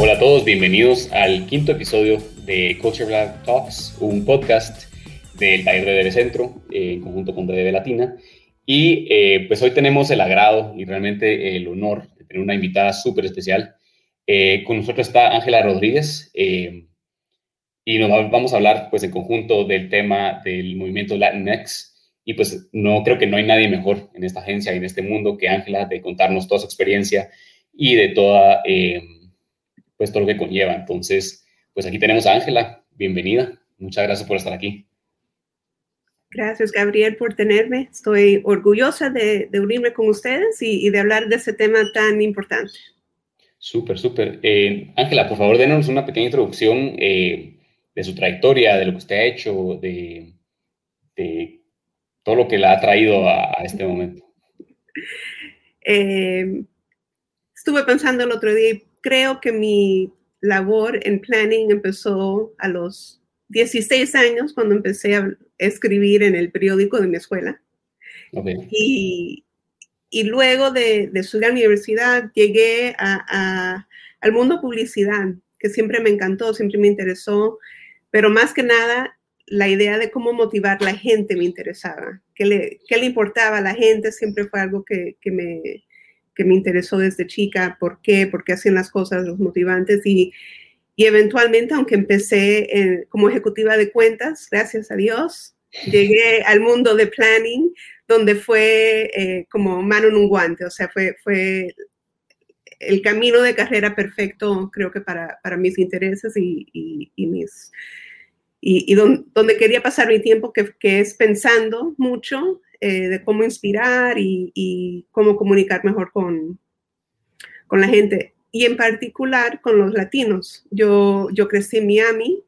Hola a todos, bienvenidos al quinto episodio de Culture Lab Talks, un podcast del taller de BB Centro, en conjunto con BB Latina. Y pues hoy tenemos el agrado y realmente el honor de tener una invitada súper especial. Con nosotros está Ángela Rodríguez y vamos a hablar pues en conjunto del tema del movimiento Latinx. Y pues no creo que no hay nadie mejor en esta agencia y en este mundo que Ángela de contarnos toda su experiencia y de toda... pues todo lo que conlleva. Entonces, pues aquí tenemos a Ángela. Bienvenida. Muchas gracias por estar aquí. Gracias, Gabriel, por tenerme. Estoy orgullosa de unirme con ustedes y de hablar de este tema tan importante. Súper, súper. Ángela, por favor, denos una pequeña introducción de su trayectoria, de lo que usted ha hecho, de todo lo que la ha traído a este momento. Estuve pensando el otro día y creo que mi labor en planning empezó a los 16 años cuando empecé a escribir en el periódico de mi escuela. Okay. Y luego de estudiar en la universidad llegué al mundo publicidad, que siempre me encantó, siempre me interesó, pero más que nada la idea de cómo motivar a la gente me interesaba. ¿Qué le importaba a la gente? Siempre fue algo que me interesó desde chica, por qué hacían las cosas, los motivantes, y eventualmente, aunque empecé como ejecutiva de cuentas, gracias a Dios, llegué al mundo de planning, donde fue como mano en un guante, o sea, fue el camino de carrera perfecto, creo que para mis intereses y donde quería pasar mi tiempo, que es pensando mucho, de cómo inspirar y cómo comunicar mejor con la gente. Y en particular con los latinos. Yo crecí en Miami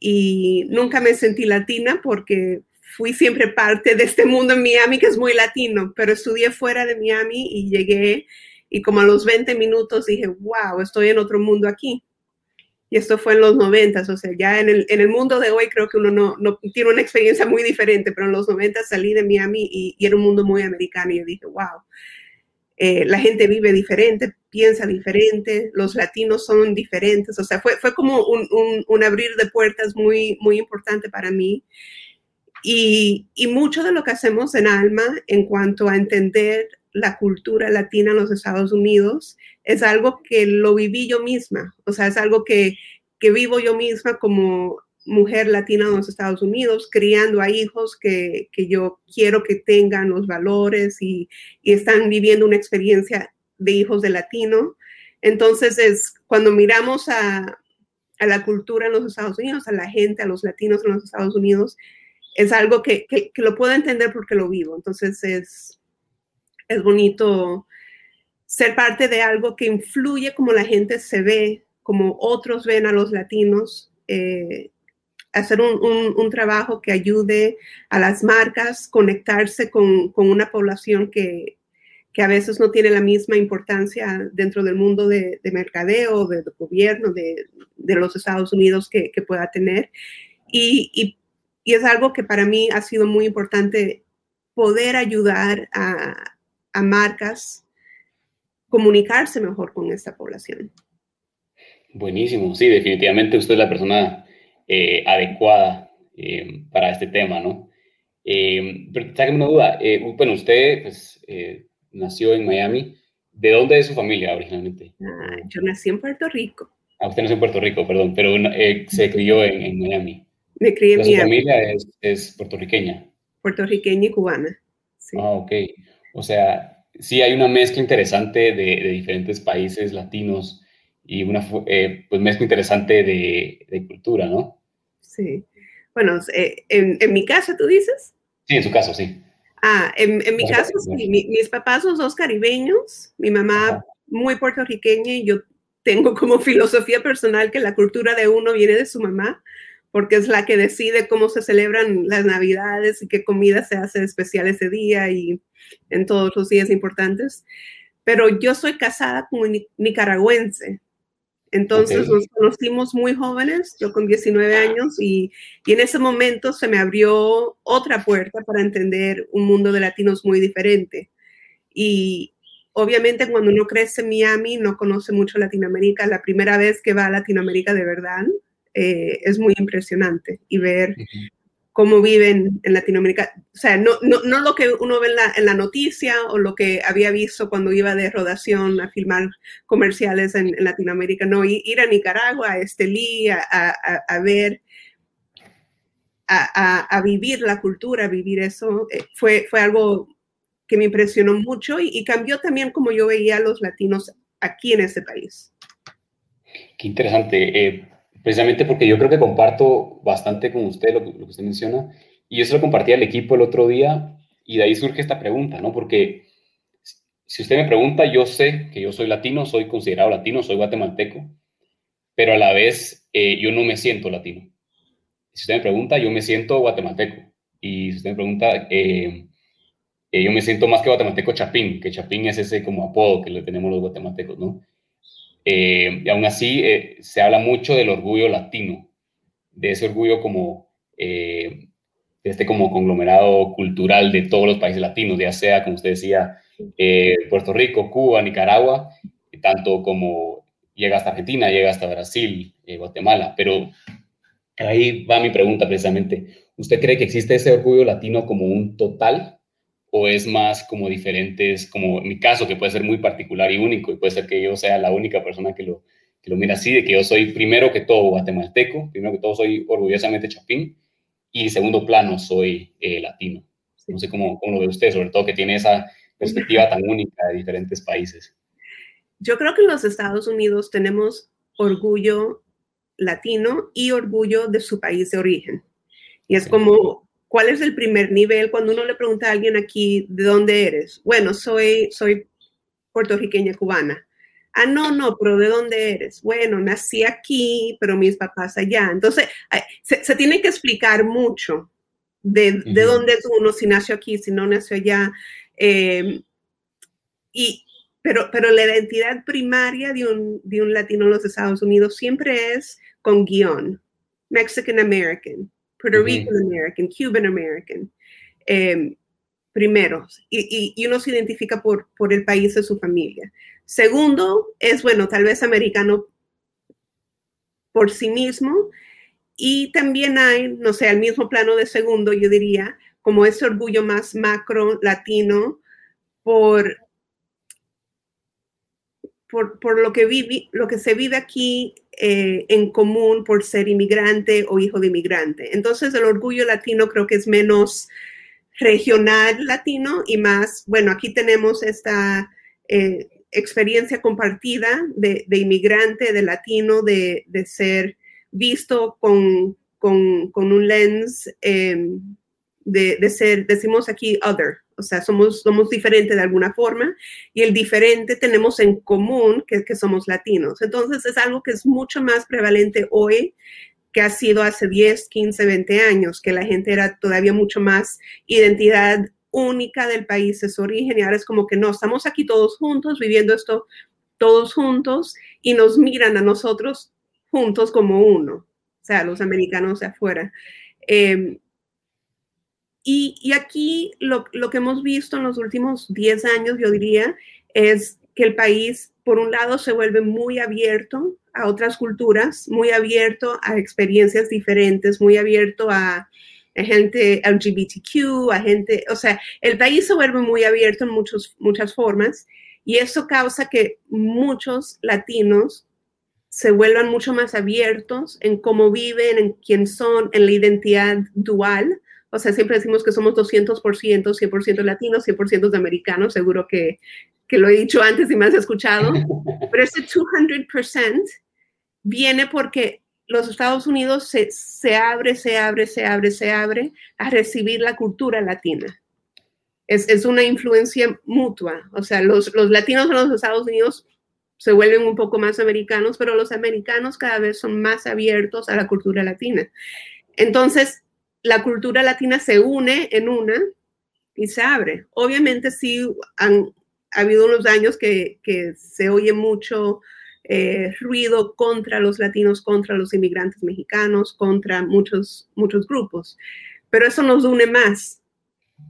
y nunca me sentí latina porque fui siempre parte de este mundo en Miami que es muy latino, pero estudié fuera de Miami y llegué y como a los 20 minutos dije, wow, estoy en otro mundo aquí. Y esto fue en los 90s, o sea, ya en el mundo de hoy creo que uno no tiene una experiencia muy diferente, pero en los 90s salí de Miami y era un mundo muy americano y yo dije, wow, la gente vive diferente, piensa diferente, los latinos son diferentes, o sea, fue como un abrir de puertas muy, muy importante para mí. Y mucho de lo que hacemos en ALMA en cuanto a entender la cultura latina en los Estados Unidos es algo que lo viví yo misma, o sea, es algo que vivo yo misma como mujer latina en los Estados Unidos, criando a hijos que yo quiero que tengan los valores y están viviendo una experiencia de hijos de latino. Entonces, es cuando miramos a la cultura en los Estados Unidos, a la gente, a los latinos en los Estados Unidos, es algo que lo puedo entender porque lo vivo. Entonces, es bonito ser parte de algo que influye como la gente se ve, como otros ven a los latinos, hacer un trabajo que ayude a las marcas conectarse con una población que a veces no tiene la misma importancia dentro del mundo de mercadeo, de gobierno, de los Estados Unidos que pueda tener. Y es algo que para mí ha sido muy importante poder ayudar a marcas comunicarse mejor con esta población. Buenísimo. Sí, definitivamente usted es la persona adecuada para este tema, ¿no? Pero sáquenme una duda. Bueno, usted pues, nació en Miami. ¿De dónde es su familia originalmente? Yo nací en Puerto Rico. Usted nació en Puerto Rico, perdón, pero se crió en Miami. Me crié en Miami. ¿Su familia es puertorriqueña? Puertorriqueña y cubana, sí. Ok. O sea, sí hay una mezcla interesante de diferentes países latinos y una pues mezcla interesante de cultura, ¿no? Sí. Bueno, ¿en mi caso tú dices? Sí, en su caso, sí. En mi caso, sí. Mis papás son dos caribeños, mi mamá muy puertorriqueña y yo tengo como filosofía personal que la cultura de uno viene de su mamá, porque es la que decide cómo se celebran las Navidades y qué comida se hace especial ese día y en todos los días importantes. Pero yo soy casada con un nicaragüense. Entonces nos conocimos muy jóvenes, yo con 19 años, y en ese momento se me abrió otra puerta para entender un mundo de latinos muy diferente. Y obviamente cuando uno crece en Miami, no conoce mucho Latinoamérica. La primera vez que va a Latinoamérica de verdad, es muy impresionante y ver cómo viven en Latinoamérica. O sea, no lo que uno ve en la noticia o lo que había visto cuando iba de rodación a filmar comerciales en Latinoamérica. No, ir a Nicaragua, a Estelí, a ver, a vivir la cultura, a vivir eso, fue algo que me impresionó mucho y cambió también como yo veía a los latinos aquí en ese país. Qué interesante. Precisamente porque yo creo que comparto bastante con usted lo que usted menciona, y yo se lo compartí al equipo el otro día, y de ahí surge esta pregunta, ¿no? Porque si usted me pregunta, yo sé que yo soy latino, soy considerado latino, soy guatemalteco, pero a la vez yo no me siento latino. Si usted me pregunta, yo me siento guatemalteco, y si usted me pregunta, yo me siento más que guatemalteco chapín, que chapín es ese como apodo que le tenemos los guatemaltecos, ¿no? Y aún así se habla mucho del orgullo latino, de ese orgullo como, como conglomerado cultural de todos los países latinos, ya sea, como usted decía, Puerto Rico, Cuba, Nicaragua, tanto como llega hasta Argentina, llega hasta Brasil, Guatemala. Pero ahí va mi pregunta precisamente. ¿Usted cree que existe ese orgullo latino como un total? ¿O es más como diferentes, como en mi caso, que puede ser muy particular y único, y puede ser que yo sea la única persona que lo mira así, de que yo soy primero que todo guatemalteco, primero que todo soy orgullosamente chapín, y en segundo plano soy latino? No sé cómo lo ve usted, sobre todo que tiene esa perspectiva tan única de diferentes países. Yo creo que en los Estados Unidos tenemos orgullo latino y orgullo de su país de origen. Y es como... ¿Cuál es el primer nivel? Cuando uno le pregunta a alguien aquí, ¿de dónde eres? Bueno, soy puertorriqueña cubana. Ah, no, pero ¿de dónde eres? Bueno, nací aquí, pero mis papás allá. Entonces, se tiene que explicar mucho de dónde es uno, si nació aquí, si no nació allá. Pero la identidad primaria de un latino en los Estados Unidos siempre es con guión. Mexican American. Puerto Rican American, Cuban American, primero, y uno se identifica por el país de su familia. Segundo, es bueno, tal vez americano por sí mismo, y también hay, no sé, al mismo plano de segundo, yo diría, como ese orgullo más macro latino por lo que se vive aquí en común por ser inmigrante o hijo de inmigrante. Entonces, el orgullo latino creo que es menos regional latino y más, bueno, aquí tenemos esta experiencia compartida de inmigrante, de latino, de ser visto con un lens de ser, decimos aquí, other. O sea, somos diferentes de alguna forma y el diferente tenemos en común que somos latinos. Entonces, es algo que es mucho más prevalente hoy que ha sido hace 10, 15, 20 años, que la gente era todavía mucho más identidad única del país, de su origen, y ahora es como que no, estamos aquí todos juntos, viviendo esto todos juntos y nos miran a nosotros juntos como uno, o sea, los americanos de afuera. Y aquí lo que hemos visto en los últimos 10 años, yo diría, es que el país, por un lado, se vuelve muy abierto a otras culturas, muy abierto a experiencias diferentes, muy abierto a gente LGBTQ, a gente... O sea, el país se vuelve muy abierto en muchas formas y eso causa que muchos latinos se vuelvan mucho más abiertos en cómo viven, en quién son, en la identidad dual. O sea, siempre decimos que somos 200%, 100% latinos, 100% de americanos. Seguro que lo he dicho antes y me has escuchado. Pero ese 200% viene porque los Estados Unidos se abre a recibir la cultura latina. Es una influencia mutua. O sea, los latinos en los Estados Unidos se vuelven un poco más americanos, pero los americanos cada vez son más abiertos a la cultura latina. Entonces, la cultura latina se une en una y se abre. Obviamente sí ha habido unos años que se oye mucho ruido contra los latinos, contra los inmigrantes mexicanos, contra muchos grupos. Pero eso nos une más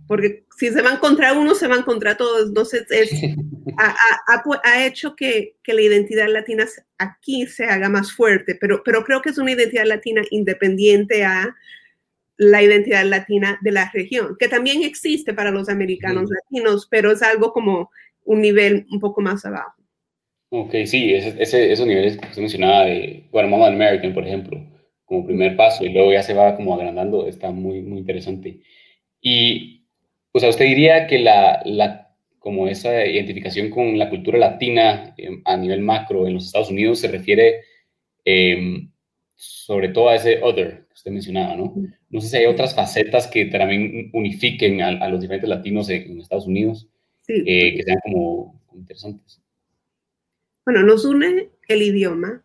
Porque si se van contra uno, se van contra todos. Entonces, ha hecho que la identidad latina aquí se haga más fuerte. Pero creo que es una identidad latina independiente a la identidad latina de la región, que también existe para los americanos latinos, pero es algo como un nivel un poco más abajo. Ok, sí, esos niveles que usted mencionaba de Guatemala American, por ejemplo, como primer paso, y luego ya se va como agrandando, está muy, muy interesante. Y, o sea, usted diría que como esa identificación con la cultura latina a nivel macro en los Estados Unidos se refiere sobre todo a ese other que usted mencionaba, ¿no? No sé si hay otras facetas que también unifiquen a los diferentes latinos en Estados Unidos, sí, que sean como interesantes. Bueno, nos une el idioma.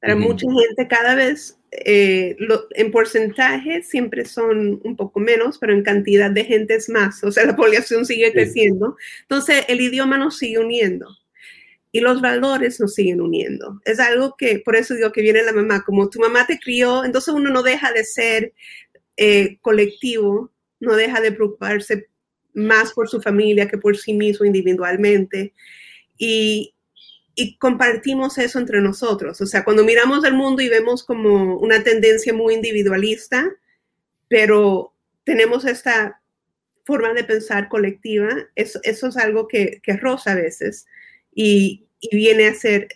Para mucha gente cada vez, en porcentaje siempre son un poco menos, pero en cantidad de gente es más. O sea, la población sigue creciendo. Entonces, el idioma nos sigue uniendo. Y los valores nos siguen uniendo. Es algo que, por eso digo que viene la mamá, como tu mamá te crió, entonces uno no deja de ser colectivo, no deja de preocuparse más por su familia que por sí mismo individualmente. Y compartimos eso entre nosotros. O sea, cuando miramos el mundo y vemos como una tendencia muy individualista, pero tenemos esta forma de pensar colectiva, eso es algo que roza a veces. Y viene a ser,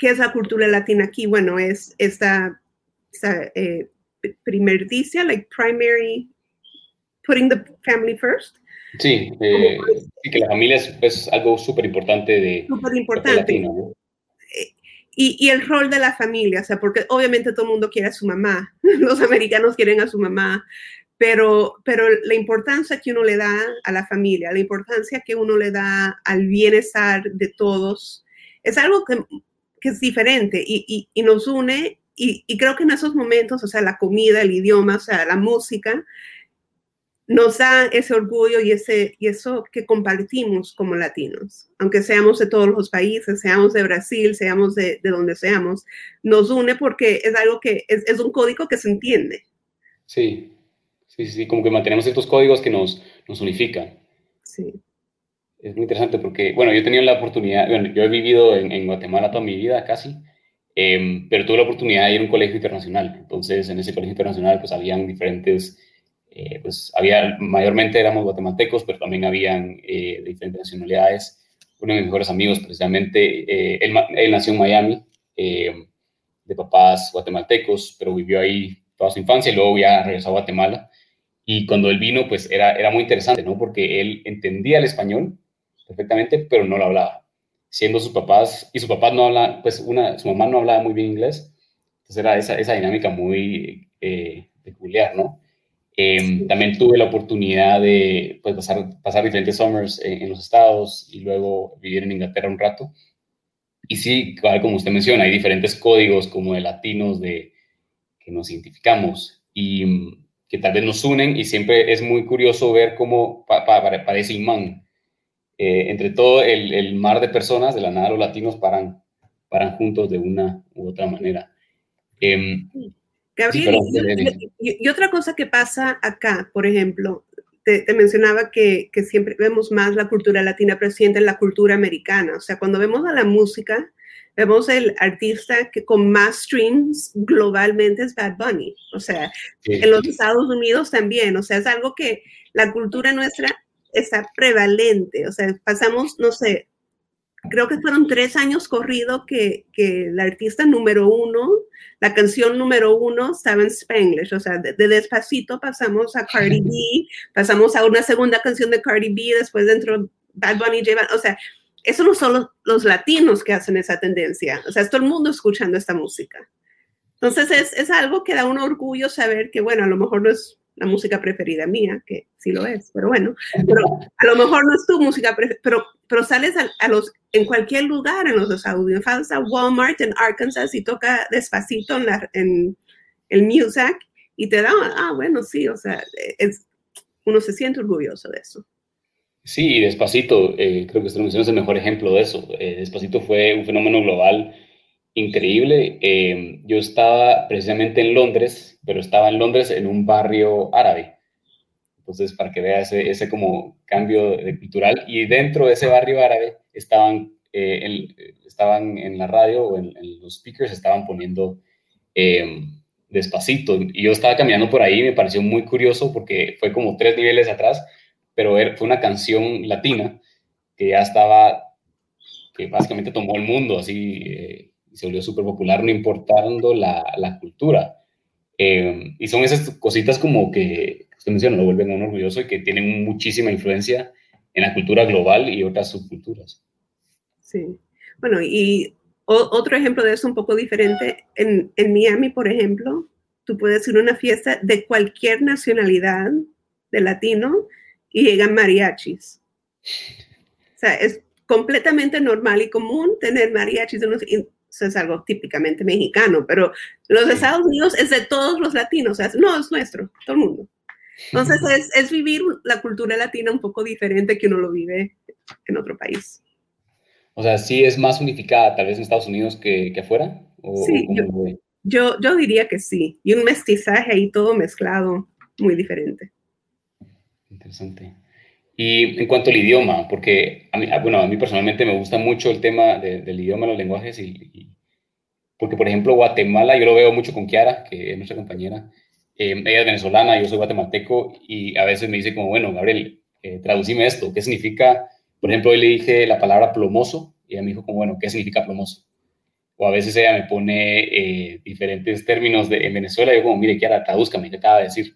¿qué es la cultura latina aquí? Bueno, es esta primericia, like primary, putting the family first. Sí, sí, que la familia es algo súper importante de latino, ¿no? Y el rol de la familia, o sea, porque obviamente todo el mundo quiere a su mamá, los americanos quieren a su mamá, pero la importancia que uno le da a la familia, la importancia que uno le da al bienestar de todos, es algo que es diferente y nos une. Y creo que en esos momentos, o sea, la comida, el idioma, o sea, la música, nos da ese orgullo y eso que compartimos como latinos. Aunque seamos de todos los países, seamos de Brasil, seamos de donde seamos, nos une porque es algo que es un código que se entiende. Sí. Sí, como que mantenemos estos códigos que nos unifican. Sí. Es muy interesante porque, bueno, yo he tenido la oportunidad, bueno, yo he vivido en Guatemala toda mi vida casi, pero tuve la oportunidad de ir a un colegio internacional. Entonces, en ese colegio internacional, pues, habían diferentes, mayormente éramos guatemaltecos, pero también habían diferentes nacionalidades. Uno de mis mejores amigos, precisamente, él nació en Miami, de papás guatemaltecos, pero vivió ahí toda su infancia y luego ya regresó a Guatemala. Y cuando él vino, pues era muy interesante, ¿no? Porque él entendía el español perfectamente, pero no lo hablaba. Siendo sus papás, y su papá no habla, pues su mamá no hablaba muy bien inglés. Entonces era esa dinámica muy peculiar, ¿no? También tuve la oportunidad de pues, pasar diferentes summers en los Estados y luego vivir en Inglaterra un rato. Y sí, como usted menciona, hay diferentes códigos como de latinos, de que nos identificamos y que tal vez nos unen, y siempre es muy curioso ver cómo parece imán. Entre todo el mar de personas, de la nada los latinos paran juntos de una u otra manera. Gabriel, sí, y otra cosa que pasa acá, por ejemplo, te mencionaba que siempre vemos más la cultura latina presente en la cultura americana. O sea, cuando vemos a la música, vemos el artista que con más streams globalmente es Bad Bunny. O sea, en los Estados Unidos también. O sea, es algo que la cultura nuestra está prevalente. O sea, pasamos, no sé, creo que fueron 3 años corrido que el artista número 1, la canción número 1 estaba en Spanglish. O sea, de Despacito pasamos a Cardi B, pasamos a una segunda canción de Cardi B, después dentro Bad Bunny, o sea, eso no son los latinos que hacen esa tendencia. O sea, es todo el mundo escuchando esta música. Entonces, es algo que da un orgullo saber que, bueno, a lo mejor no es la música preferida mía, que sí lo es, pero bueno. Pero a lo mejor no es tu música preferida, pero sales en cualquier lugar en los Estados Unidos. Vas a Walmart en Arkansas y toca Despacito en el Muzak y te da, bueno, sí, o sea, uno se siente orgulloso de eso. Sí, Despacito, creo que usted mencionó, es el mejor ejemplo de eso. Despacito fue un fenómeno global increíble. Yo estaba precisamente en Londres, pero estaba en Londres en un barrio árabe. Entonces, para que vea ese como cambio cultural. Y dentro de ese barrio árabe estaban en la radio o en los speakers, estaban poniendo Despacito. Y yo estaba caminando por ahí y me pareció muy curioso porque fue como 3 niveles atrás, pero fue una canción latina que ya estaba, que básicamente tomó el mundo, así, y se volvió súper popular, no importando la cultura. Y son esas cositas como que usted menciona, lo vuelven a uno orgulloso y que tienen muchísima influencia en la cultura global y otras subculturas. Sí. Bueno, y otro ejemplo de eso un poco diferente, en Miami, por ejemplo, tú puedes ir a una fiesta de cualquier nacionalidad de latino y llegan mariachis. O sea, es completamente normal y común tener mariachis. Eso es algo típicamente mexicano, pero los Estados Unidos es de todos los latinos. O sea, no, es nuestro, todo el mundo. Entonces, es vivir la cultura latina un poco diferente que uno lo vive en otro país. O sea, sí es más unificada tal vez en Estados Unidos que afuera. Sí, yo diría que sí. Y un mestizaje ahí todo mezclado, muy diferente. Interesante. Y en cuanto al idioma, porque a mí personalmente me gusta mucho el tema del idioma, los lenguajes. Porque, por ejemplo, Guatemala, yo lo veo mucho con Kiara, que es nuestra compañera. Ella es venezolana, yo soy guatemalteco. Y a veces me dice como, bueno, Gabriel, traducime esto. ¿Qué significa? Por ejemplo, hoy le dije la palabra plomoso y ella me dijo, como, bueno, ¿qué significa plomoso? O a veces ella me pone diferentes términos en Venezuela. Yo como, mire, Kiara, tradúzcame, ¿qué acaba de decir?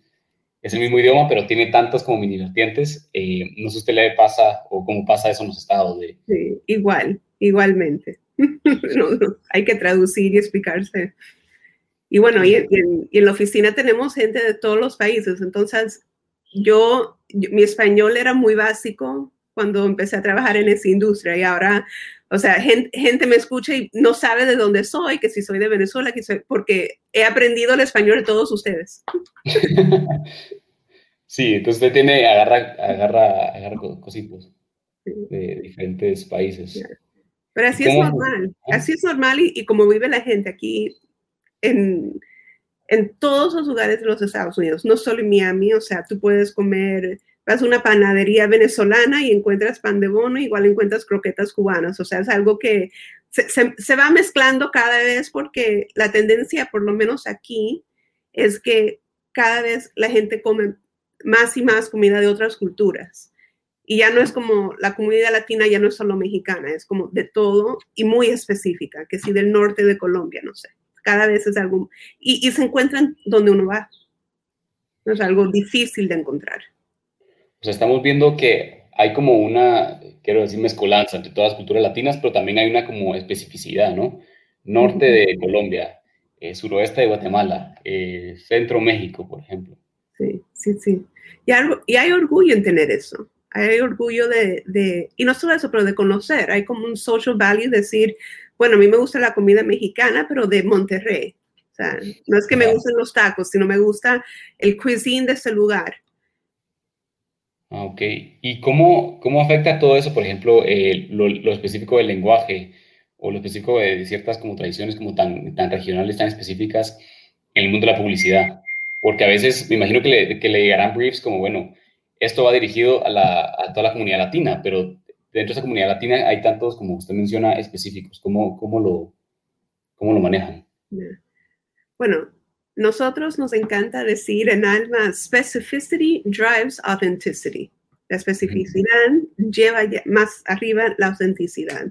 Es el mismo idioma, pero tiene tantas como mini vertientes. No sé si usted le pasa o cómo pasa eso en los estados. Sí, igualmente. no, hay que traducir y explicarse. Y bueno, y en la oficina tenemos gente de todos los países. Entonces, mi español era muy básico cuando empecé a trabajar en esa industria y ahora, o sea, gente me escucha y no sabe de dónde soy, que si soy de Venezuela, porque he aprendido el español de todos ustedes. Sí, entonces usted agarra cositas de diferentes países. Pero así es normal, y como vive la gente aquí en todos los lugares de los Estados Unidos, no solo en Miami, o sea, tú puedes comer. Vas a una panadería venezolana y encuentras pan de bono, igual encuentras croquetas cubanas. O sea, es algo que se va mezclando cada vez porque la tendencia, por lo menos aquí, es que cada vez la gente come más y más comida de otras culturas. Y ya no es como la comunidad latina, ya no es solo mexicana, es como de todo y muy específica, que sí del norte de Colombia, no sé. Cada vez es algo. Y se encuentran donde uno va. No es algo difícil de encontrar. O sea, estamos viendo que hay como una, quiero decir, mezcolanza entre todas las culturas latinas, pero también hay una como especificidad, ¿no? Norte de Colombia, suroeste de Guatemala, centro México, por ejemplo. Sí. Y hay orgullo en tener eso. Hay orgullo y no solo eso, pero de conocer. Hay como un social value, decir, bueno, a mí me gusta la comida mexicana, pero de Monterrey. O sea, no es que me gusten los tacos, sino me gusta el cuisine de ese lugar. Ok. ¿Y cómo afecta todo eso, por ejemplo, lo específico del lenguaje o lo específico de ciertas como tradiciones como tan regionales, tan específicas en el mundo de la publicidad? Porque a veces me imagino que le llegarán briefs como, bueno, esto va dirigido a toda la comunidad latina, pero dentro de esa comunidad latina hay tantos, como usted menciona, específicos. ¿Cómo lo manejan? Bueno, nosotros nos encanta decir en ALMA, specificity drives authenticity. La especificidad lleva más arriba la autenticidad.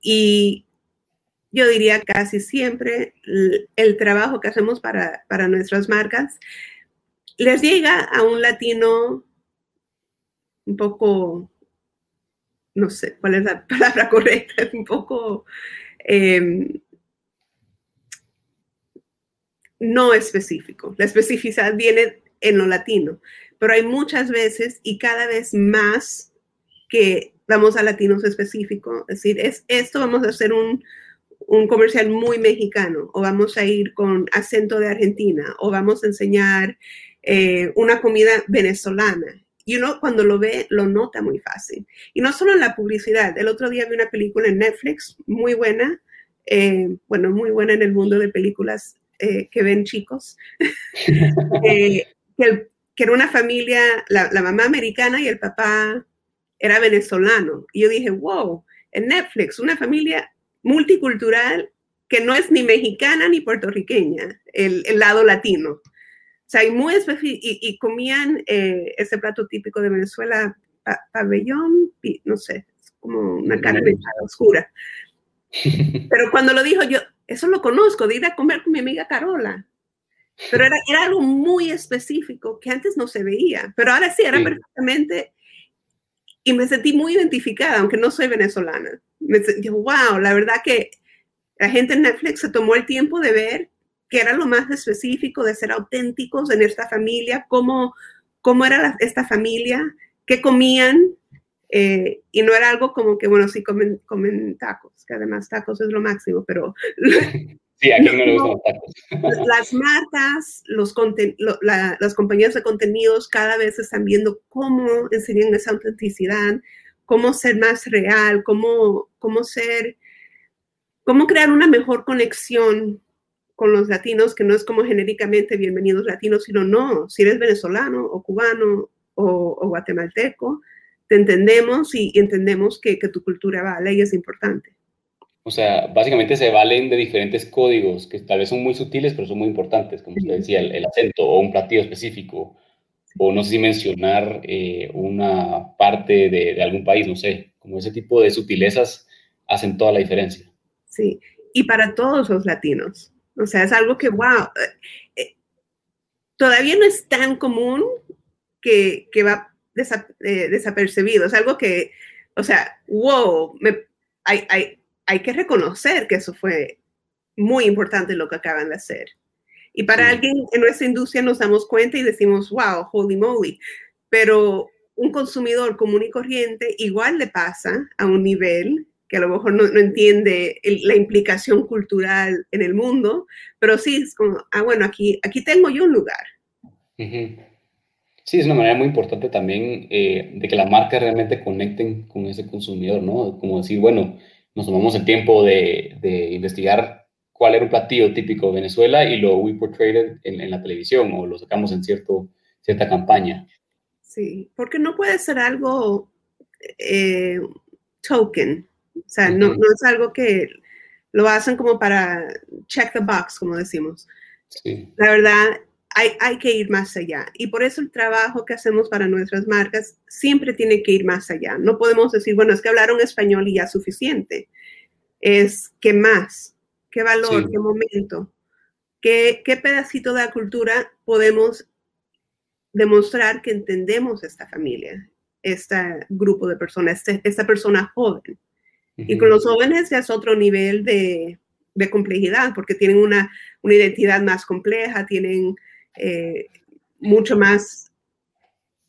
Y yo diría casi siempre el trabajo que hacemos para nuestras marcas les llega a un latino un poco, no sé cuál es la palabra correcta, un poco no específico. La especificidad viene en lo latino, pero hay muchas veces y cada vez más que vamos a latinos específicos. Es decir, esto vamos a hacer un comercial muy mexicano, o vamos a ir con acento de Argentina, o vamos a enseñar una comida venezolana. Y uno cuando lo ve, lo nota muy fácil. Y no solo en la publicidad. El otro día vi una película en Netflix muy buena, muy buena en el mundo de películas que ven chicos, que que era una familia, la mamá americana y el papá era venezolano. Y yo dije, wow, en Netflix, una familia multicultural que no es ni mexicana ni puertorriqueña, el lado latino. O sea, y muy específico, y comían ese plato típico de Venezuela, pabellón, no sé, es como una carne oscura. Pero cuando lo dijo yo, eso lo conozco, de ir a comer con mi amiga Carola. Pero era algo muy específico que antes no se veía, pero ahora sí, era perfectamente, y me sentí muy identificada, aunque no soy venezolana. Me sentí, wow, la verdad que la gente en Netflix se tomó el tiempo de ver que era lo más específico, de ser auténticos en esta familia, cómo era esta familia, qué comían, y no era algo como que, bueno, sí comen tacos, que además tacos es lo máximo, pero... Sí, ¿a quién no le gustan los tacos? Las marcas, las compañías de contenidos cada vez están viendo cómo enseñan esa autenticidad, cómo ser más real, cómo crear una mejor conexión con los latinos, que no es como genéricamente bienvenidos latinos, sino no, si eres venezolano o cubano o guatemalteco, te entendemos y entendemos que tu cultura vale y es importante. O sea, básicamente se valen de diferentes códigos que tal vez son muy sutiles, pero son muy importantes, como usted decía, el acento o un platillo específico, o no sé si mencionar una parte de algún país, no sé, como ese tipo de sutilezas hacen toda la diferencia. Sí, y para todos los latinos. O sea, es algo que, wow, todavía no es tan común que va desapercibido. Es algo que, o sea, wow, hay que reconocer que eso fue muy importante lo que acaban de hacer. Y para alguien en nuestra industria nos damos cuenta y decimos, wow, holy moly. Pero un consumidor común y corriente igual le pasa a un nivel que a lo mejor no entiende la implicación cultural en el mundo, pero sí es como, ah, bueno, aquí tengo yo un lugar. Uh-huh. Sí, es una manera muy importante también de que las marcas realmente conecten con ese consumidor, ¿no? Como decir, bueno, nos tomamos el tiempo de investigar cuál era un platillo típico de Venezuela y lo we portrayed en la televisión o lo sacamos en cierta campaña. Sí, porque no puede ser algo token. O sea, uh-huh. no es algo que lo hacen como para check the box, como decimos. Sí. La verdad, hay que ir más allá. Y por eso el trabajo que hacemos para nuestras marcas siempre tiene que ir más allá. No podemos decir, bueno, es que hablaron español y ya es suficiente. Es qué más, qué valor, sí. Qué momento, qué pedacito de la cultura podemos demostrar que entendemos esta familia, este grupo de personas, esta persona joven. Uh-huh. Y con los jóvenes ya es otro nivel de complejidad, porque tienen una identidad más compleja, tienen... mucho más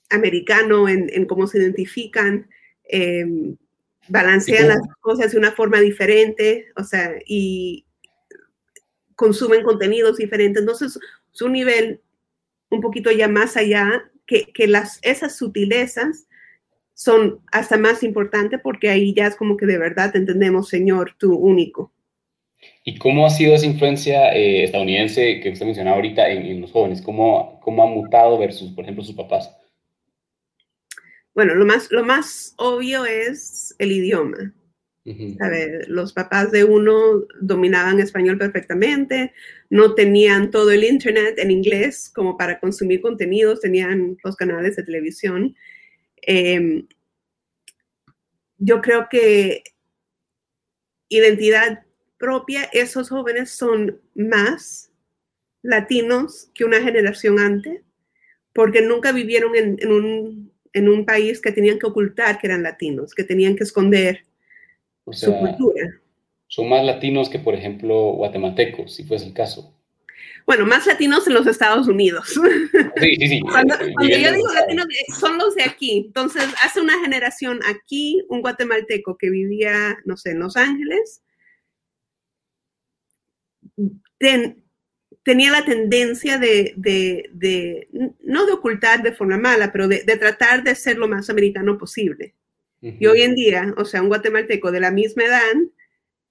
americano en cómo se identifican, balancean las cosas de una forma diferente, o sea, y consumen contenidos diferentes. Entonces, es un nivel un poquito ya más allá, que esas sutilezas son hasta más importantes, porque ahí ya es como que de verdad te entendemos, Señor, tú único. ¿Y cómo ha sido esa influencia estadounidense que usted mencionaba ahorita en los jóvenes? ¿Cómo ha mutado versus, por ejemplo, sus papás? Bueno, lo más obvio es el idioma. Uh-huh. A ver, los papás de uno dominaban español perfectamente, no tenían todo el internet en inglés como para consumir contenidos, tenían los canales de televisión. Yo creo que identidad propia, esos jóvenes son más latinos que una generación antes, porque nunca vivieron en un país que tenían que ocultar que eran latinos, que tenían que esconder su cultura. Son más latinos que, por ejemplo, guatemaltecos, si fuese el caso. Bueno, más latinos en los Estados Unidos. Sí. Cuando yo digo latinos, son los de aquí. Entonces, hace una generación aquí, un guatemalteco que vivía, no sé, en Los Ángeles, tenía la tendencia de no de ocultar de forma mala, pero de tratar de ser lo más americano posible. Uh-huh. Y hoy en día, o sea, un guatemalteco de la misma edad,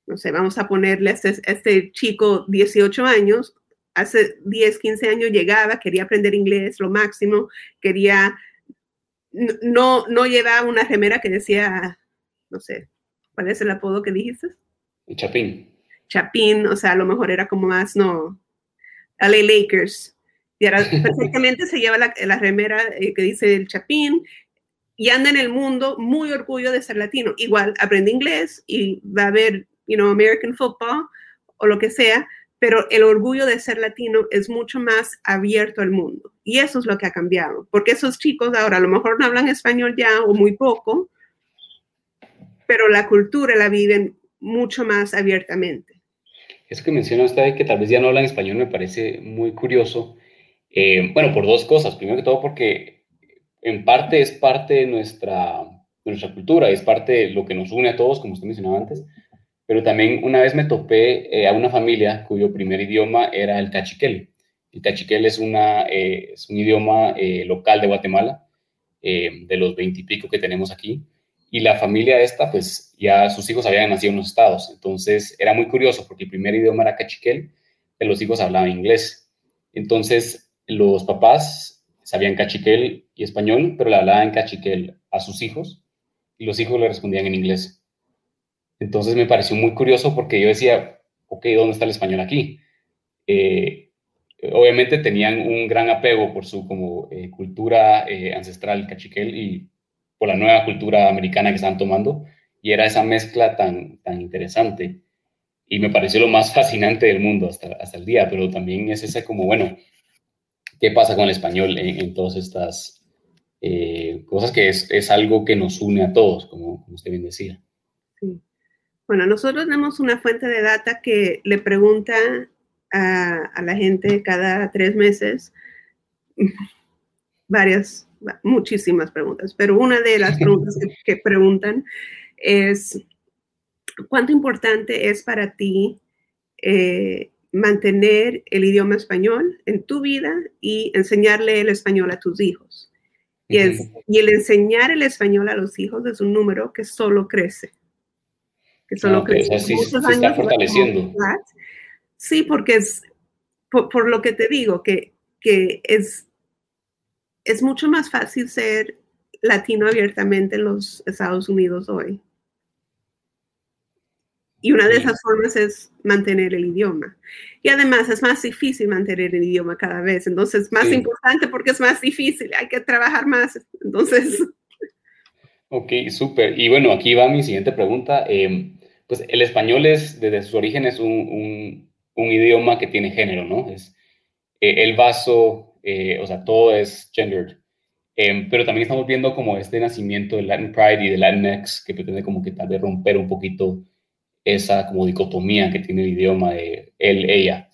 no sé, vamos a ponerle a este chico 18 años, hace 10, 15 años llegaba, quería aprender inglés, lo máximo, quería, no llevaba una remera que decía, no sé, ¿cuál es el apodo que dijiste? Chapín. Chapín, o sea, a lo mejor era como más, no, LA Lakers. Y ahora perfectamente se lleva la remera que dice el Chapín, y anda en el mundo muy orgulloso de ser latino. Igual aprende inglés y va a ver, you know, American football o lo que sea, pero el orgullo de ser latino es mucho más abierto al mundo. Y eso es lo que ha cambiado, porque esos chicos ahora a lo mejor no hablan español ya o muy poco, pero la cultura la viven mucho más abiertamente. Eso que mencionas, que tal vez ya no hablan español, me parece muy curioso. Bueno, por dos cosas. Primero que todo porque en parte es parte de nuestra cultura, es parte de lo que nos une a todos, como usted mencionaba antes. Pero también una vez me topé a una familia cuyo primer idioma era el cachiquel. El cachiquel es un idioma local de Guatemala, de los 20 y pico que tenemos aquí. Y la familia esta, pues ya sus hijos habían nacido en los estados. Entonces era muy curioso porque el primer idioma era cachiquel, pero los hijos hablaban inglés. Entonces los papás sabían cachiquel y español, pero le hablaban cachiquel a sus hijos y los hijos le respondían en inglés. Entonces me pareció muy curioso porque yo decía, ok, ¿dónde está el español aquí? Obviamente tenían un gran apego por su cultura ancestral cachiquel y por la nueva cultura americana que estaban tomando, y era esa mezcla tan interesante, y me pareció lo más fascinante del mundo hasta el día. Pero también es ese bueno, ¿qué pasa con el español en todas estas cosas? Que es algo que nos une a todos, como usted bien decía. Sí. Bueno, nosotros tenemos una fuente de data que le pregunta a la gente cada 3 meses varias, muchísimas preguntas, pero una de las preguntas que preguntan es, ¿cuánto importante es para ti mantener el idioma español en tu vida y enseñarle el español a tus hijos? Y el enseñar el español a los hijos es un número que solo crece. Que solo crece. Así se está fortaleciendo. Sí, porque es, por lo que te digo, que es mucho más fácil ser latino abiertamente en los Estados Unidos hoy. Y una de esas formas es mantener el idioma. Y además es más difícil mantener el idioma cada vez. Entonces es más importante porque es más difícil. Hay que trabajar más. Entonces. Ok, súper. Y bueno, aquí va mi siguiente pregunta. Pues el español es, desde sus orígenes, un idioma que tiene género, ¿no? Es el vaso. O sea, todo es gendered, pero también estamos viendo este nacimiento del Latin Pride y del Latinx, que pretende que tal vez romper un poquito esa dicotomía que tiene el idioma de él, ella.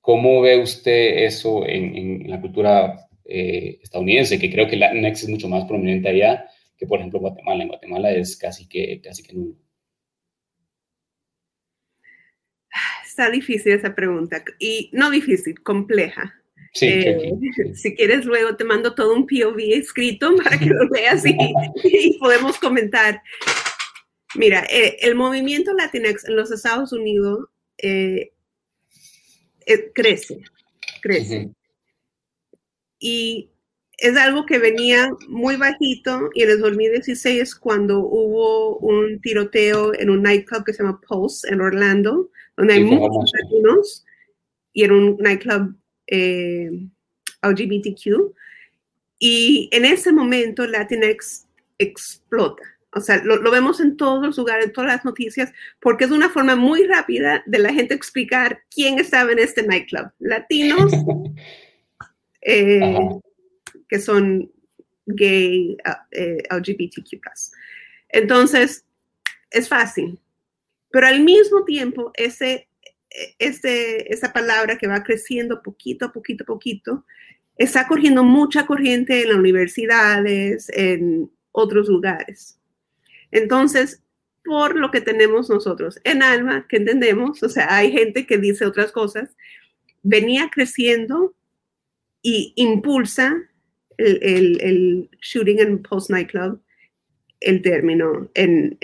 ¿Cómo ve usted eso en la cultura estadounidense? Que creo que el Latinx es mucho más prominente allá que, por ejemplo, Guatemala. En Guatemala es casi que nulo. Está difícil esa pregunta, y no difícil, compleja. Sí, sí. Si quieres, luego te mando todo un POV escrito para que lo leas y podemos comentar. Mira, el movimiento Latinx en los Estados Unidos crece. Uh-huh. Y es algo que venía muy bajito, y en el 2016, cuando hubo un tiroteo en un nightclub que se llama Pulse en Orlando, donde hay muchos latinos, y era un nightclub LGBTQ, y en ese momento Latinx explota. O sea, lo vemos en todos los lugares, en todas las noticias, porque es una forma muy rápida de la gente explicar quién estaba en este nightclub. Latinos que son gay, LGBTQ+. Entonces, es fácil. Pero al mismo tiempo, esa palabra que va creciendo poquito a poquito, está cogiendo mucha corriente en las universidades, en otros lugares. Entonces, por lo que tenemos nosotros en ALMA, que entendemos, o sea, hay gente que dice otras cosas, venía creciendo y impulsa el shooting en Post Nightclub, el término, en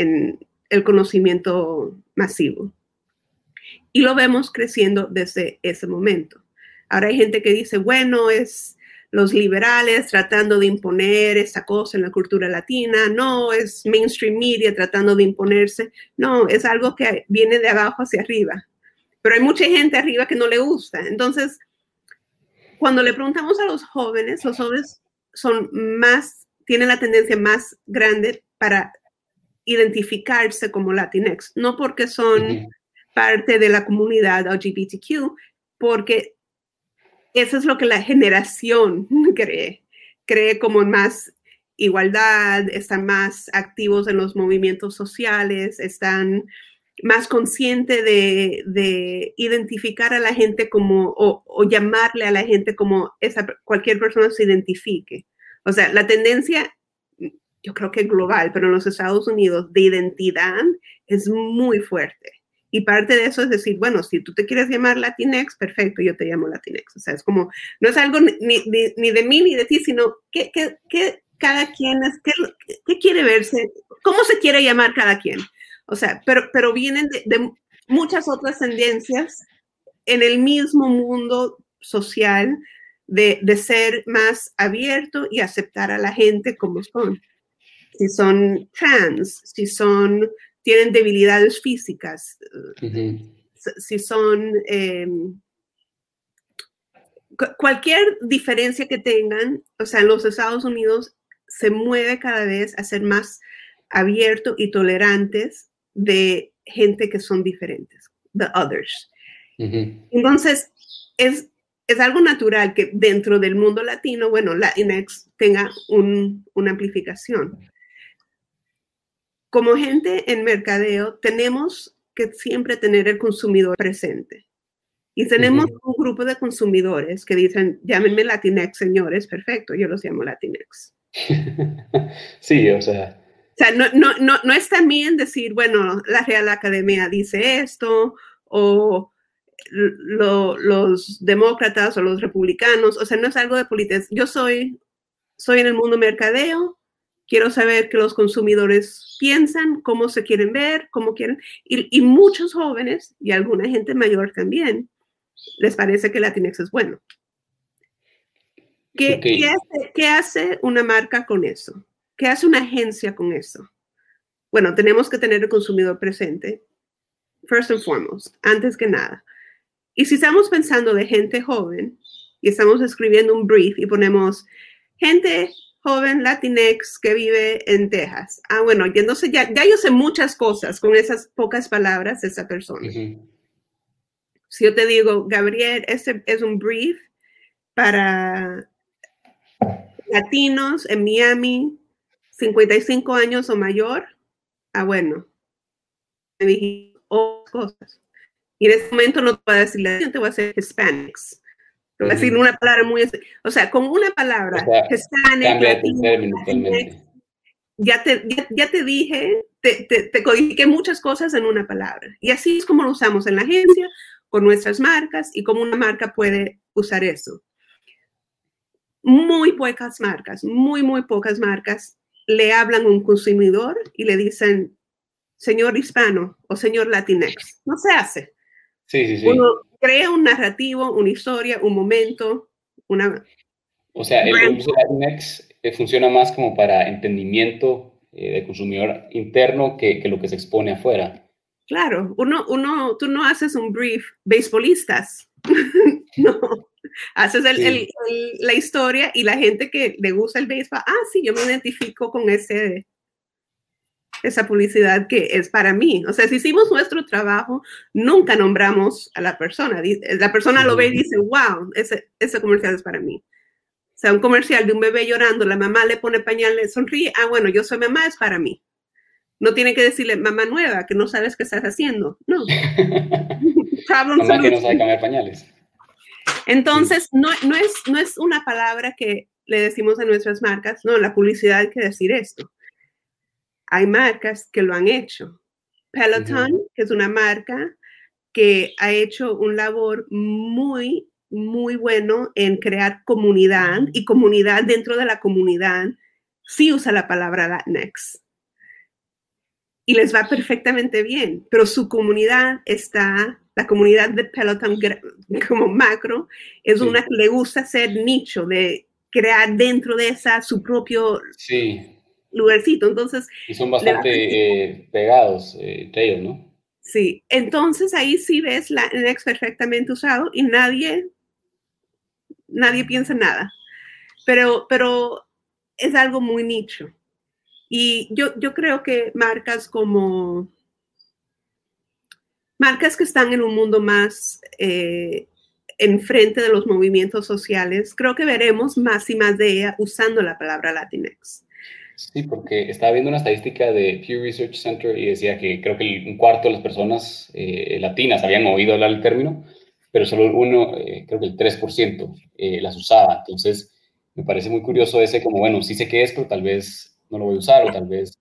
el conocimiento masivo. Y lo vemos creciendo desde ese momento. Ahora hay gente que dice, bueno, es los liberales tratando de imponer esta cosa en la cultura latina. No, es mainstream media tratando de imponerse. No, es algo que viene de abajo hacia arriba. Pero hay mucha gente arriba que no le gusta. Entonces, cuando le preguntamos a los jóvenes son más, tienen la tendencia más grande para identificarse como Latinx. No porque son parte de la comunidad LGBTQ, porque eso es lo que la generación cree. Cree como en más igualdad, están más activos en los movimientos sociales, están más conscientes de identificar a la gente como, o llamarle a la gente como cualquier persona se identifique. O sea, la tendencia, yo creo que global, pero en los Estados Unidos, de identidad es muy fuerte. Y parte de eso es decir, bueno, si tú te quieres llamar Latinx, perfecto, yo te llamo Latinx. O sea, es como, no es algo ni de mí ni de ti, sino que cada quien es, que quiere verse, cómo se quiere llamar cada quien. O sea, pero vienen de muchas otras tendencias en el mismo mundo social de ser más abierto y aceptar a la gente como son. Si son trans, si son... tienen debilidades físicas, si son cualquier diferencia que tengan, o sea, los Estados Unidos se mueve cada vez a ser más abiertos y tolerantes de gente que son diferentes, the others. Entonces, es algo natural que dentro del mundo latino, bueno, Latinx tenga una amplificación. Como gente en mercadeo, tenemos que siempre tener el consumidor presente. Y tenemos un grupo de consumidores que dicen, llámenme Latinx, señores, perfecto, yo los llamo Latinx. Sí, o sea... O sea, no está bien decir, bueno, la Real Academia dice esto, o los demócratas o los republicanos, o sea, no es algo de política. Yo soy en el mundo mercadeo, quiero saber qué los consumidores piensan, cómo se quieren ver, cómo quieren. Y muchos jóvenes y alguna gente mayor también les parece que Latinx es bueno. ¿Qué hace una marca con eso? ¿Qué hace una agencia con eso? Bueno, tenemos que tener el consumidor presente, first and foremost, antes que nada. Y si estamos pensando de gente joven y estamos escribiendo un brief y ponemos gente joven Latinx que vive en Texas. Ah, bueno, entonces ya yo sé muchas cosas con esas pocas palabras de esa persona. Si yo te digo, Gabriel, este es un brief para latinos en Miami, 55 años o mayor. Ah, bueno. Me dije otras cosas. Y en ese momento no te voy a decir latino, te voy a decir hispanics. Es decir, una palabra muy... O sea, con una palabra... O sea, ya te codifiqué muchas cosas en una palabra. Y así es como lo usamos en la agencia, con nuestras marcas, y cómo una marca puede usar eso. Muy pocas marcas le hablan a un consumidor y le dicen, señor hispano o señor Latinx. No se hace. Sí. Uno crea un narrativo, una historia, un momento, una... O sea, el uso de Latinx funciona más como para entendimiento del consumidor interno que lo que se expone afuera. Claro, tú no haces un brief beisbolistas, no. Haces la historia y la gente que le gusta el béisbol, sí, yo me identifico con esa publicidad que es para mí. O sea, si hicimos nuestro trabajo, nunca nombramos a la persona. La persona lo ve y dice, wow, ese comercial es para mí. O sea, un comercial de un bebé llorando, la mamá le pone pañal, le sonríe. Ah, bueno, yo soy mamá, es para mí. No tiene que decirle, mamá nueva, que no sabes qué estás haciendo. No. Mamá que no sabe cambiar pañales. Entonces, no es una palabra que le decimos a nuestras marcas. No, la publicidad hay que decir esto. Hay marcas que lo han hecho. Peloton, que es una marca que ha hecho un labor muy, muy bueno en crear comunidad, y comunidad dentro de la comunidad sí usa la palabra Latinx. y les va perfectamente bien, pero su comunidad está, la comunidad de Peloton como macro, es una que le gusta hacer nicho, de crear dentro de esa su propio lugarcito. Entonces, y son bastante pegados entre ellos, ¿no? Sí, entonces ahí sí ves la Next perfectamente usado y nadie piensa nada, pero es algo muy nicho. Y yo creo que marcas que están en un mundo más enfrente de los movimientos sociales, creo que veremos más y más de ella usando la palabra Latinx. Sí, porque estaba viendo una estadística de Pew Research Center y decía que creo que 1/4 de las personas latinas habían oído hablar el término, pero solo creo que el 3% las usaba. Entonces, me parece muy curioso ese como, bueno, sí sé qué es, pero tal vez no lo voy a usar o tal vez...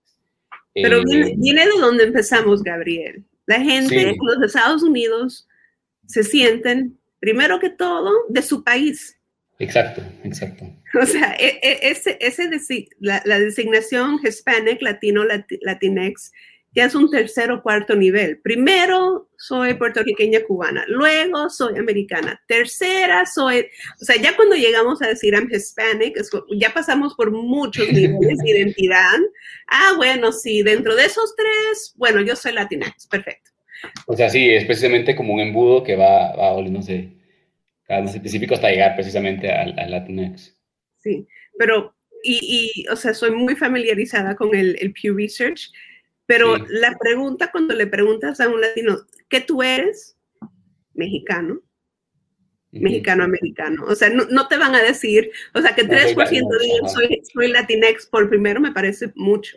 Pero viene de donde empezamos, Gabriel. La gente en los Estados Unidos se sienten, primero que todo, de su país. Exacto. O sea, la designación Hispanic, Latino, Latinx, ya es un tercer o cuarto nivel. Primero, soy puertorriqueña cubana. Luego, soy americana. Tercera, o sea, ya cuando llegamos a decir I'm Hispanic, ya pasamos por muchos niveles de identidad. Ah, bueno, sí, dentro de esos tres, bueno, yo soy Latinx, perfecto. O sea, sí, es precisamente como un embudo que va volviéndose más específico hasta llegar precisamente al Latinx. Sí, pero, o sea, soy muy familiarizada con el Pew Research, pero la pregunta, cuando le preguntas a un latino, ¿qué tú eres? Mexicano, mexicano-americano. O sea, no te van a decir, o sea, que 3% digan soy Latinx por primero me parece mucho.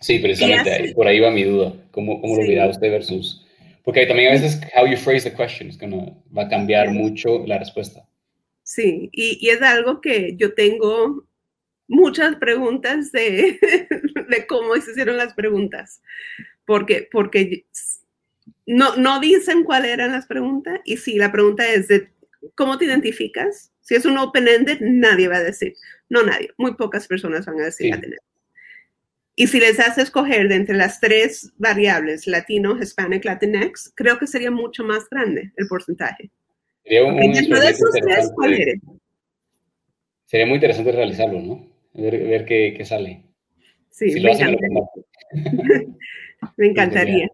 Sí, precisamente, por ahí va mi duda. ¿Cómo lo dirá usted versus...? Porque también a veces how you phrase the question va a cambiar mucho la respuesta. Sí, y es algo que yo tengo muchas preguntas de cómo se hicieron las preguntas. Porque no dicen cuáles eran las preguntas. Y si la pregunta es de cómo te identificas, si es un open-ended, nadie va a decir. No, nadie. Muy pocas personas van a decir Latinx. Y si les haces escoger de entre las tres variables, latino, hispanic, Latinx, creo que sería mucho más grande el porcentaje. Dentro de esos tres, ¿cuál eres? Sería muy interesante realizarlo, ¿no? Ver qué sale. Sí, si me encantaría. Me encantaría.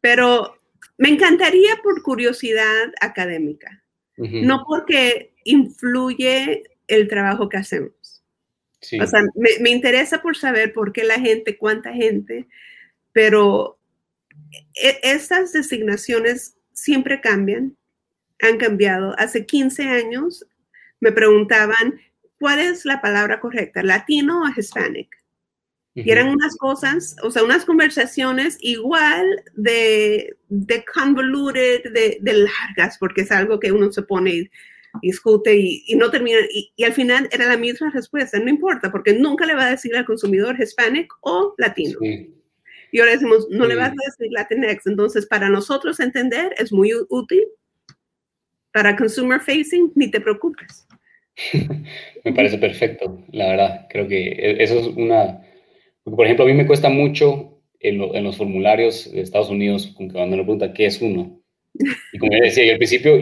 Pero me encantaría por curiosidad académica, no porque influye el trabajo que hacemos. Sí. O sea, me interesa por saber por qué la gente, cuánta gente, pero estas designaciones siempre cambian, han cambiado. Hace 15 años me preguntaban, ¿cuál es la palabra correcta? ¿Latino o Hispanic? Y eran unas cosas, o sea, unas conversaciones igual de convoluted, de largas, porque es algo que uno se pone... discute y no termina, y al final era la misma respuesta, no importa, porque nunca le va a decir al consumidor hispanic o latino. Sí. Y ahora decimos, no le vas a decir Latinx, entonces para nosotros entender es muy útil, para consumer facing ni te preocupes. Me parece perfecto, la verdad, creo que eso es porque por ejemplo a mí me cuesta mucho en los formularios de Estados Unidos, cuando me preguntan qué es uno. Y como yo decía, yo al principio,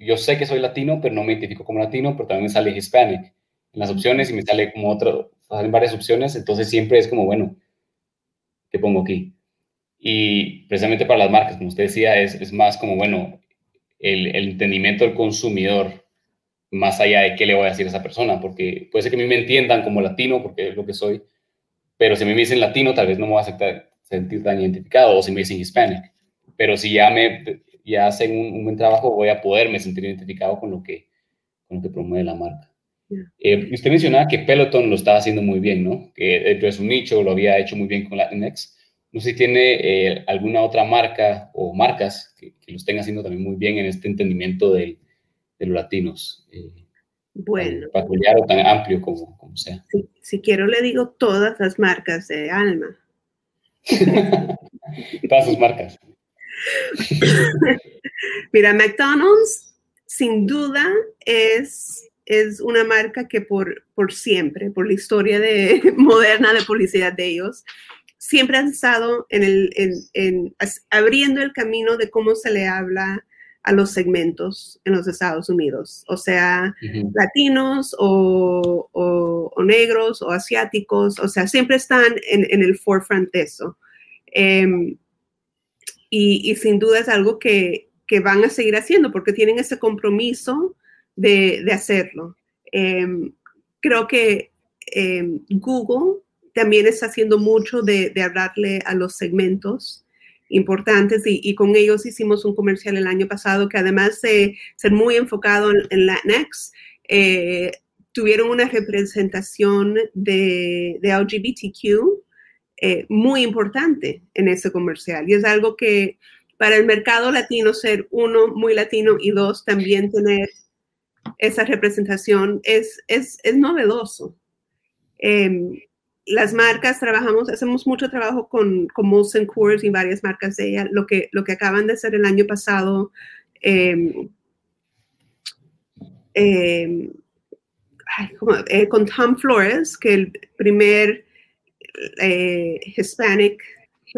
yo sé que soy latino, pero no me identifico como latino, pero también me sale hispanic en las opciones y me sale como salen varias opciones, entonces siempre es como, bueno, ¿qué pongo aquí? Y precisamente para las marcas, como usted decía, es más como, bueno, el entendimiento del consumidor, más allá de qué le voy a decir a esa persona, porque puede ser que a mí me entiendan como latino, porque es lo que soy, pero si a mí me dicen latino, tal vez no me voy a sentir tan identificado, o si me dicen hispanic, pero si ya hacen un buen trabajo, voy a poderme sentir identificado con lo que promueve la marca. Usted mencionaba que Peloton lo estaba haciendo muy bien, ¿no? Que dentro de su nicho lo había hecho muy bien con Latinx. No sé si tiene alguna otra marca o marcas que lo estén haciendo también muy bien en este entendimiento de los latinos. Bueno. Peculiar o tan amplio como sea. Si quiero le digo todas las marcas de Alma. Todas sus marcas. Mira, McDonald's sin duda es una marca que por siempre, por la historia moderna de publicidad de ellos, siempre han estado abriendo el camino de cómo se le habla a los segmentos en los Estados Unidos, o sea, latinos o negros o asiáticos, o sea, siempre están en el forefront de eso. Y sin duda es algo que van a seguir haciendo porque tienen ese compromiso de hacerlo. Creo que Google también está haciendo mucho de hablarle a los segmentos importantes y con ellos hicimos un comercial el año pasado que además de ser muy enfocado en Latinx, tuvieron una representación de LGBTQ muy importante en ese comercial. Y es algo que para el mercado latino ser uno, muy latino y dos, también tener esa representación es novedoso. Las marcas hacemos mucho trabajo con Molson Coors y varias marcas de ella. Lo que acaban de hacer el año pasado, con Tom Flores, que el primer Hispanic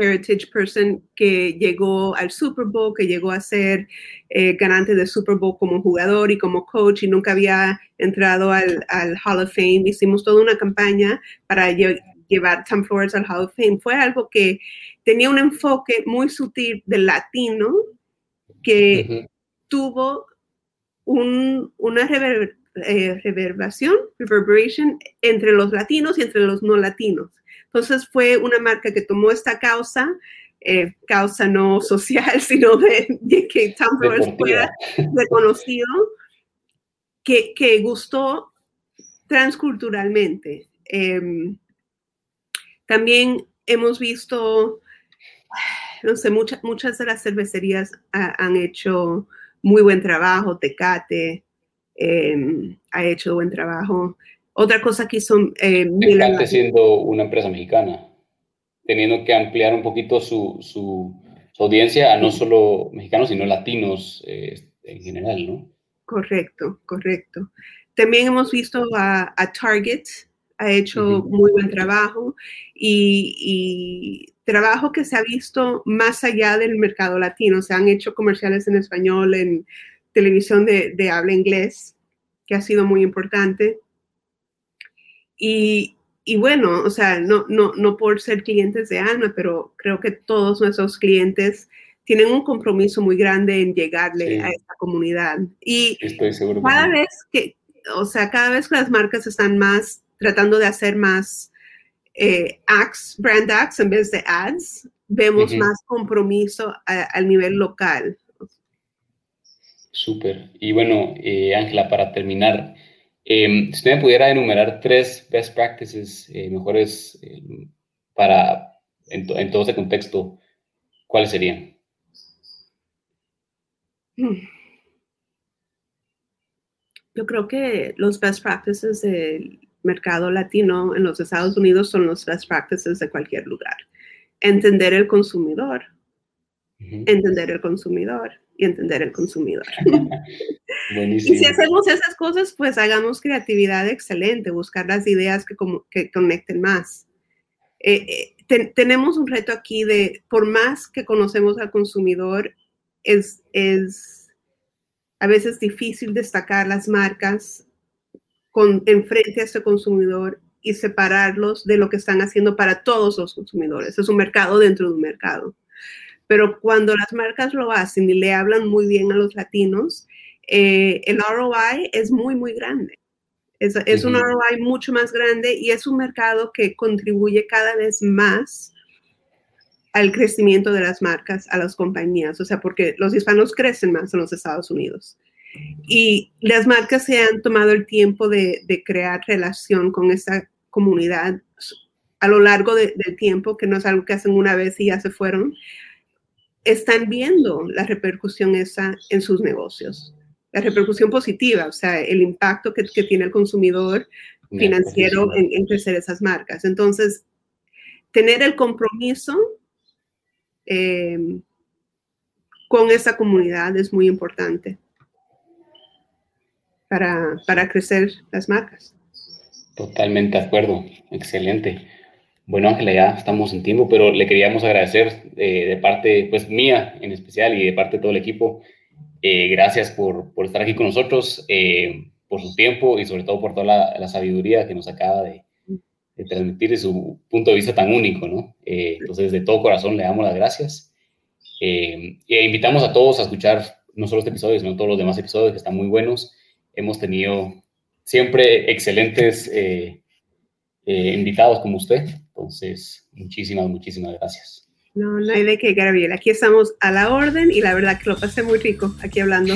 Heritage Person que llegó al Super Bowl, que llegó a ser ganante del Super Bowl como jugador y como coach y nunca había entrado al Hall of Fame. Hicimos toda una campaña para llevar Tom Flores al Hall of Fame. Fue algo que tenía un enfoque muy sutil del latino que tuvo una reverberación entre los latinos y entre los no latinos. Entonces fue una marca que tomó esta causa no social, sino de que Tom Flores fuera reconocido, que gustó transculturalmente. También hemos visto, no sé, muchas de las cervecerías han hecho muy buen trabajo. Tecate ha hecho buen trabajo. Otra cosa que hizo Miller, siendo una empresa mexicana, teniendo que ampliar un poquito su audiencia a no solo mexicanos, sino latinos en general, ¿no? Correcto. También hemos visto a Target, ha hecho muy buen trabajo y trabajo que se ha visto más allá del mercado latino. Se han hecho comerciales en español, en televisión de habla inglés, que ha sido muy importante. Y bueno, o sea, no por ser clientes de ALMA, pero creo que todos nuestros clientes tienen un compromiso muy grande en llegarle a esta comunidad. Y estoy seguro cada vez que las marcas están más tratando de hacer más brand acts en vez de ads, vemos más compromiso al nivel local. Súper. Y bueno, Ángela, para terminar, si usted me pudiera enumerar 3 best practices mejores para en todo ese contexto, ¿cuáles serían? Yo creo que los best practices del mercado latino en los Estados Unidos son los best practices de cualquier lugar. Entender el consumidor. Buenísimo. Y si hacemos esas cosas, pues hagamos creatividad excelente, buscar las ideas que conecten más. Tenemos un reto aquí de, por más que conocemos al consumidor, es a veces difícil destacar las marcas enfrente a ese consumidor y separarlos de lo que están haciendo para todos los consumidores. Es un mercado dentro de un mercado. Pero cuando las marcas lo hacen y le hablan muy bien a los latinos, el ROI es muy, muy grande. Es un ROI mucho más grande y es un mercado que contribuye cada vez más al crecimiento de las marcas, a las compañías. O sea, porque los hispanos crecen más en los Estados Unidos. Y las marcas se han tomado el tiempo de crear relación con esa comunidad a lo largo del tiempo, que no es algo que hacen una vez y ya se fueron. Están viendo la repercusión esa en sus negocios, la repercusión positiva, o sea, el impacto que tiene el consumidor financiero en crecer esas marcas. Entonces, tener el compromiso con esa comunidad es muy importante para crecer las marcas. Totalmente de acuerdo, excelente. Bueno, Ángela, ya estamos en tiempo, pero le queríamos agradecer de parte pues mía en especial y de parte de todo el equipo. Gracias por estar aquí con nosotros, por su tiempo y sobre todo por toda la sabiduría que nos acaba de transmitir y su punto de vista tan único, ¿no? Entonces, de todo corazón le damos las gracias. E invitamos a todos a escuchar no solo este episodio, sino todos los demás episodios que están muy buenos. Hemos tenido siempre excelentes invitados como usted. Entonces, muchísimas, muchísimas gracias. No, no hay de qué, Gabriel. Aquí estamos a la orden y la verdad que lo pasé muy rico aquí hablando.